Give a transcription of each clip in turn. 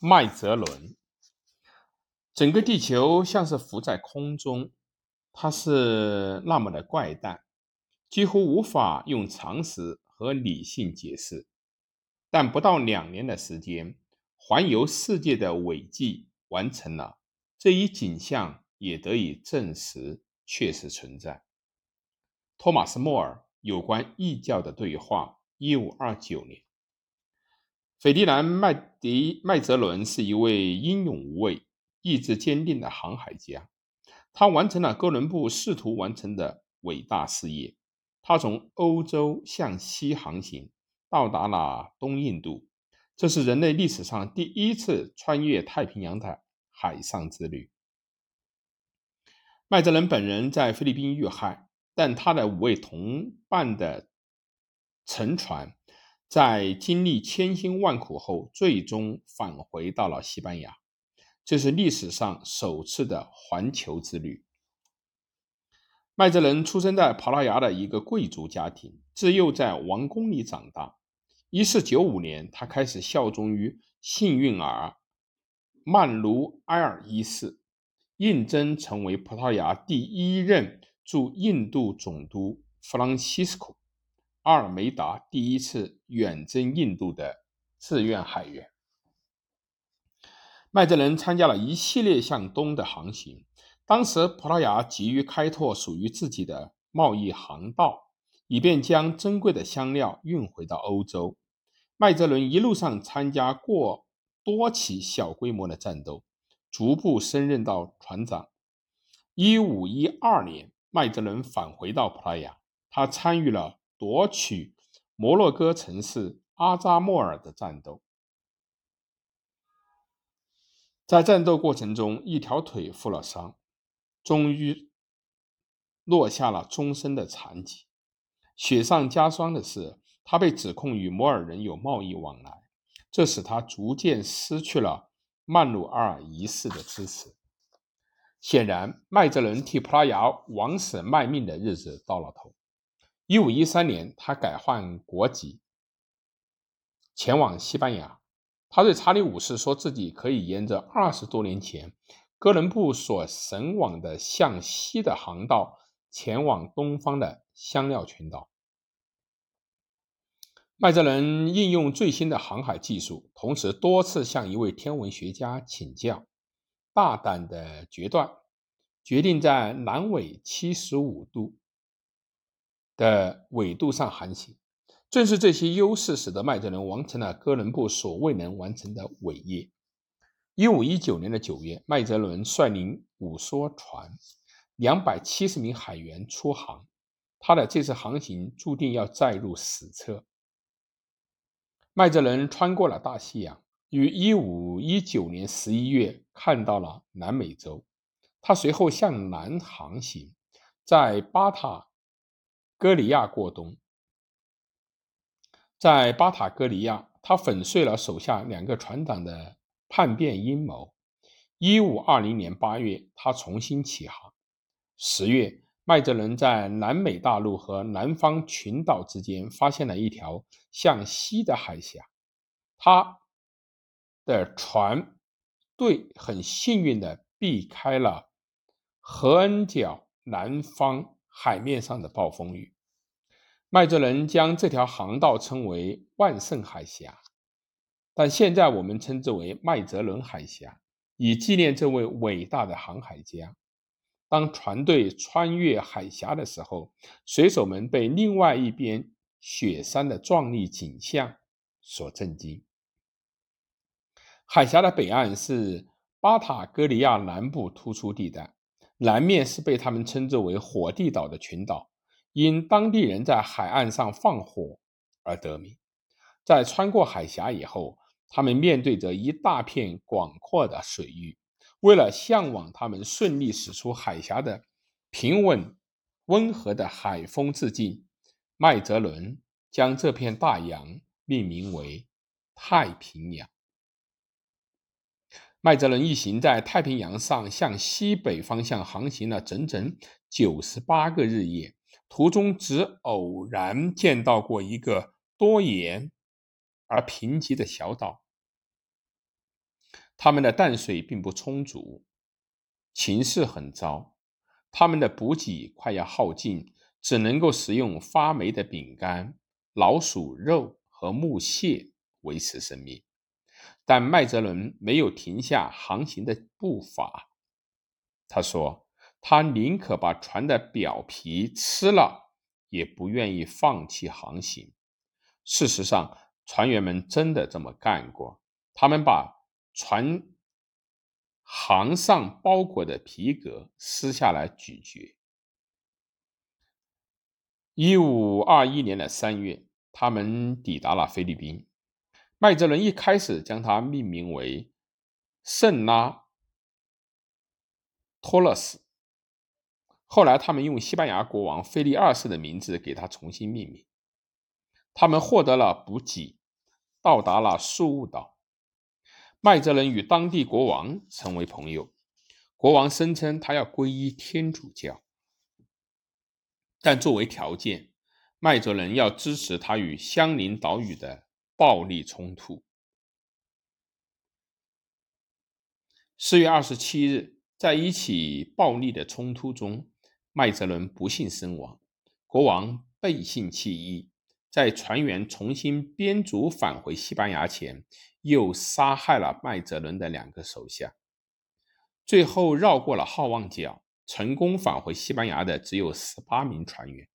麦哲伦。整个地球像是浮在空中，它是那么的怪诞，几乎无法用常识和理性解释。但不到2年的时间，环游世界的伟绩完成了，这一景象也得以证实确实存在。托马斯·莫尔有关异教的对话1529年。斐迪南·麦哲伦是一位英勇无畏、意志坚定的航海家，他完成了哥伦布试图完成的伟大事业。他从欧洲向西航行，到达了东印度，这是人类历史上第一次穿越太平洋的海上之旅。麦哲伦本人在菲律宾遇害，但他的5位同伴的沉船在经历千辛万苦后，最终返回到了西班牙，这是历史上首次的环球之旅。麦哲伦出生在葡萄牙的一个贵族家庭，自幼在王宫里长大。1495年，他开始效忠于幸运儿曼努埃尔一世，应征成为葡萄牙第一任驻印度总督弗朗西斯科·阿尔梅达第一次远征印度的志愿海员。麦哲伦参加了一系列向东的航行。当时葡萄牙急于开拓属于自己的贸易航道，以便将珍贵的香料运回到欧洲。麦哲伦一路上参加过多起小规模的战斗，逐步升任到船长。1512年，麦哲伦返回到葡萄牙，他参与了夺取摩洛哥城市阿扎莫尔的战斗。在战斗过程中，一条腿负了伤，终于落下了终身的残疾。雪上加霜的是，他被指控与摩尔人有贸易往来，这使他逐渐失去了曼努埃尔一世的支持。显然，麦哲伦替葡萄牙王室卖命的日子到了头。1513年，他改换国籍，前往西班牙。他对查理五世说自己可以沿着20多年前哥伦布所神往的向西的航道前往东方的香料群岛。麦哲伦应用最新的航海技术，同时多次向一位天文学家请教，大胆的决定在南纬75度的纬度上航行。正是这些优势使得麦哲伦完成了哥伦布所未能完成的伟业。1519年的9月，麦哲伦率领5艘船270名海员出航，他的这次航行注定要载入史册。麦哲伦穿过了大西洋，于1519年11月看到了南美洲。他随后向南航行，在巴塔哥里亚，他粉碎了手下2个船长的叛变阴谋。1520年8月，他重新起航。10月，麦哲伦在南美大陆和南方群岛之间发现了一条向西的海峡。他的船队很幸运地避开了荷恩角南方海面上的暴风雨。麦哲伦将这条航道称为万圣海峡，但现在我们称之为麦哲伦海峡，以纪念这位伟大的航海家。当船队穿越海峡的时候，水手们被另外一边雪山的壮丽景象所震惊。海峡的北岸是巴塔哥里亚南部突出地带，南面是被他们称之为火地岛的群岛，因当地人在海岸上放火而得名。在穿过海峡以后，他们面对着一大片广阔的水域。为了向往他们顺利驶出海峡的平稳温和的海风致敬，麦哲伦将这片大洋命名为太平洋。麦哲伦一行在太平洋上向西北方向航行了整整98个日夜，途中只偶然见到过一个多盐而贫瘠的小岛。他们的淡水并不充足，情势很糟，他们的补给快要耗尽，只能够食用发霉的饼干、老鼠肉和木屑维持生命。但麦哲伦没有停下航行的步伐，他说他宁可把船的表皮吃了，也不愿意放弃航行。事实上，船员们真的这么干过，他们把船航上包裹的皮革撕下来咀嚼。1521年的3月，他们抵达了菲律宾。麦哲伦一开始将它命名为圣拉托勒斯，后来他们用西班牙国王菲利二世的名字给它重新命名。他们获得了补给，到达了宿务岛。麦哲伦与当地国王成为朋友，国王声称他要皈依天主教，但作为条件，麦哲伦要支持他与相邻岛屿的暴力冲突。4月27日，在一起暴力的冲突中，麦哲伦不幸身亡，国王背信弃义，在船员重新编组返回西班牙前，又杀害了麦哲伦的2个手下。最后绕过了好望角，成功返回西班牙的只有18名船员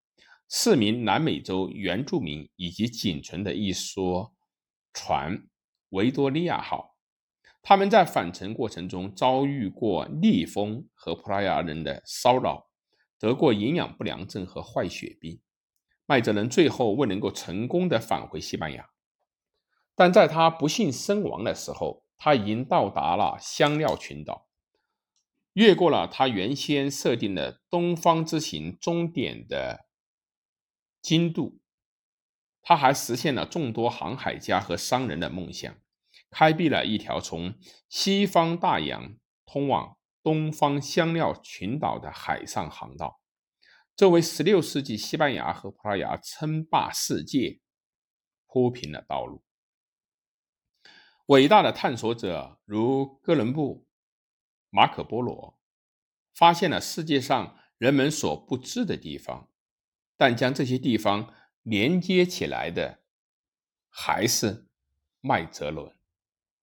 ，4名南美洲原住民以及仅存的一艘船维多利亚号。他们在返程过程中遭遇过逆风和葡萄牙人的骚扰，得过营养不良症和坏血病。麦哲伦最后未能够成功的返回西班牙，但在他不幸身亡的时候，他已经到达了香料群岛，越过了他原先设定的东方之行终点的经度。他还实现了众多航海家和商人的梦想，开辟了一条从西方大洋通往东方香料群岛的海上航道。这为16世纪西班牙和葡萄牙称霸世界铺平了道路。伟大的探索者如哥伦布、马可波罗发现了世界上人们所不知的地方，但将这些地方连接起来的还是麦哲伦。